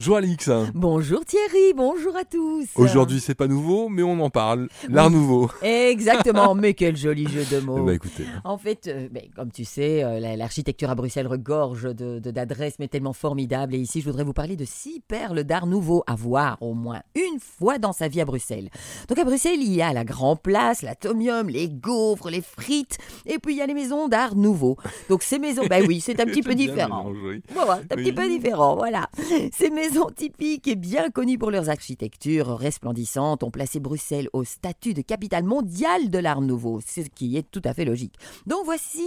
Bonjour Alix. Bonjour Thierry, bonjour à tous. Aujourd'hui c'est pas nouveau mais on en parle, l'art nouveau. Exactement, mais quel joli jeu de mots. Écoutez. En fait, comme tu sais, l'architecture à Bruxelles regorge d'adresses mais tellement formidables. Et ici je voudrais vous parler de 6 perles d'art nouveau à voir au moins une fois dans sa vie à Bruxelles. Donc à Bruxelles il y a la Grand Place, l'Atomium, les gaufres, les frites. Et puis il y a les maisons d'art nouveau. Donc ces maisons, c'est un petit peu différent. Voilà. Ces maisons typiques et bien connues pour leurs architectures resplendissantes ont placé Bruxelles au statut de capitale mondiale de l'art nouveau, ce qui est tout à fait logique. Donc voici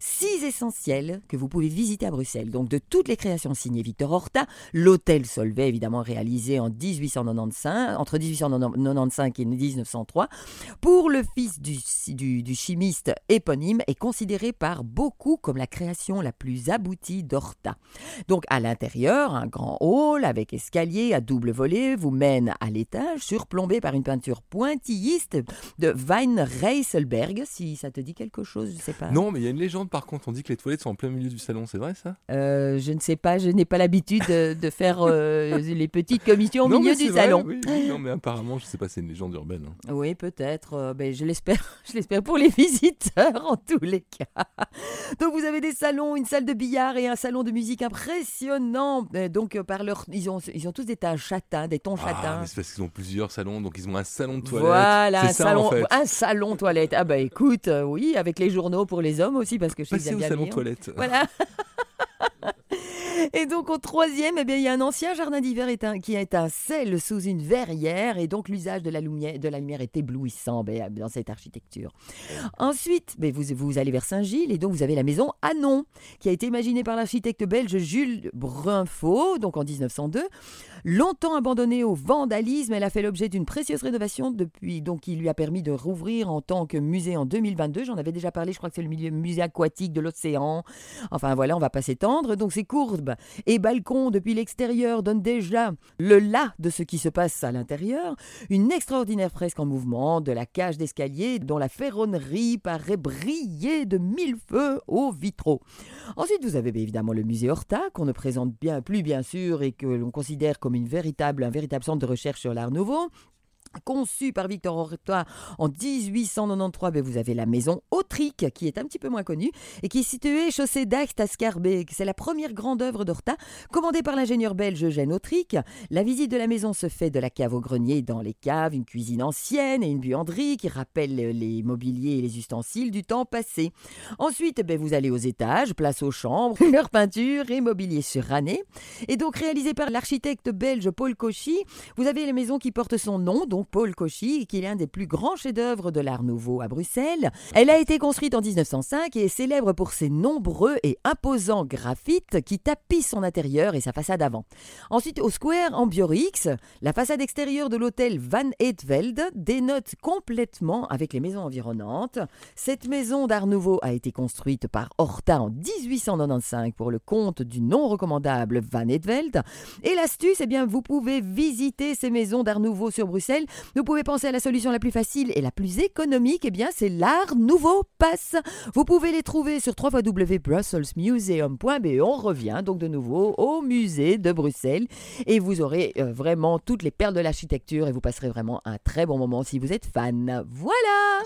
6 essentiels que vous pouvez visiter à Bruxelles. Donc de toutes les créations signées Victor Horta, l'Hôtel Solvay évidemment réalisé en 1895, entre 1895 et 1903, pour le fils du chimiste éponyme est considéré par beaucoup comme la création la plus aboutie d'Horta. Donc à l'intérieur, un grand hall avec escalier à double volet vous mène à l'étage surplombé par une peinture pointilliste de Weinreiselberg. Si ça te dit quelque chose, je ne sais pas. Non, mais il y a une légende par contre, on dit que les toilettes sont en plein milieu du salon, c'est vrai ça ? Je ne sais pas, je n'ai pas l'habitude de faire les petites commissions au milieu du salon. Oui, non mais apparemment, je ne sais pas, c'est une légende urbaine. Hein. Oui, peut-être, je l'espère pour les visiteurs en tous les cas. Donc vous avez des salons, une salle de billard et un salon de musique impressionnant. Donc ils ont tous des teints châtains, des tons châtains. Mais c'est parce qu'ils ont plusieurs salons, donc ils ont un salon de toilette. Voilà, un salon toilette. Ah écoute, oui, avec les journaux pour les hommes aussi parce que je sais bien. Passer au salon toilette. Voilà. Et donc, au 3e, il y a un ancien jardin d'hiver qui étincelle sous une verrière. Et donc, l'usage de la lumière est éblouissant dans cette architecture. Ensuite, vous allez vers Saint-Gilles et donc vous avez la maison Hanon, qui a été imaginée par l'architecte belge Jules Brunfaux, donc en 1902. Longtemps abandonnée au vandalisme, elle a fait l'objet d'une précieuse rénovation depuis, donc, qui lui a permis de rouvrir en tant que musée en 2022. J'en avais déjà parlé, je crois que c'est le musée aquatique de l'océan. Enfin, voilà, on ne va pas s'étendre. Donc, c'est courbe et balcon depuis l'extérieur donne déjà le là de ce qui se passe à l'intérieur. Une extraordinaire fresque en mouvement de la cage d'escalier dont la ferronnerie paraît briller de 1000 feux aux vitraux. Ensuite, vous avez évidemment le musée Horta qu'on ne présente plus bien sûr et que l'on considère comme un véritable centre de recherche sur l'art nouveau. Conçu par Victor Horta en 1893, vous avez la maison Autrique, qui est un petit peu moins connue, et qui est située chaussée d'Acht à Scarbeck. C'est la première grande œuvre d'Horta, commandée par l'ingénieur belge Eugène Autrique. La visite de la maison se fait de la cave au grenier, dans les caves, une cuisine ancienne et une buanderie qui rappellent les mobiliers et les ustensiles du temps passé. Ensuite, vous allez aux étages, place aux chambres, leurs peintures et mobilier suranné. Et donc, réalisé par l'architecte belge Paul Cauchie, vous avez la maison qui porte son nom, donc Paul Cauchie, qui est l'un des plus grands chefs-d'œuvre de l'art nouveau à Bruxelles. Elle a été construite en 1905 et est célèbre pour ses nombreux et imposants graphites qui tapissent son intérieur et sa façade avant. Ensuite, au square Ambiorix, la façade extérieure de l'hôtel Van Eetvelde dénote complètement avec les maisons environnantes. Cette maison d'art nouveau a été construite par Horta en 1895 pour le compte du non recommandable Van Eetvelde. Et l'astuce, vous pouvez visiter ces maisons d'art nouveau sur Bruxelles. Vous pouvez penser à la solution la plus facile et la plus économique, c'est l'Art Nouveau Pass. Vous pouvez les trouver sur www.brusselsmuseum.be. On revient donc de nouveau au musée de Bruxelles et vous aurez vraiment toutes les perles de l'architecture et vous passerez vraiment un très bon moment si vous êtes fan. Voilà.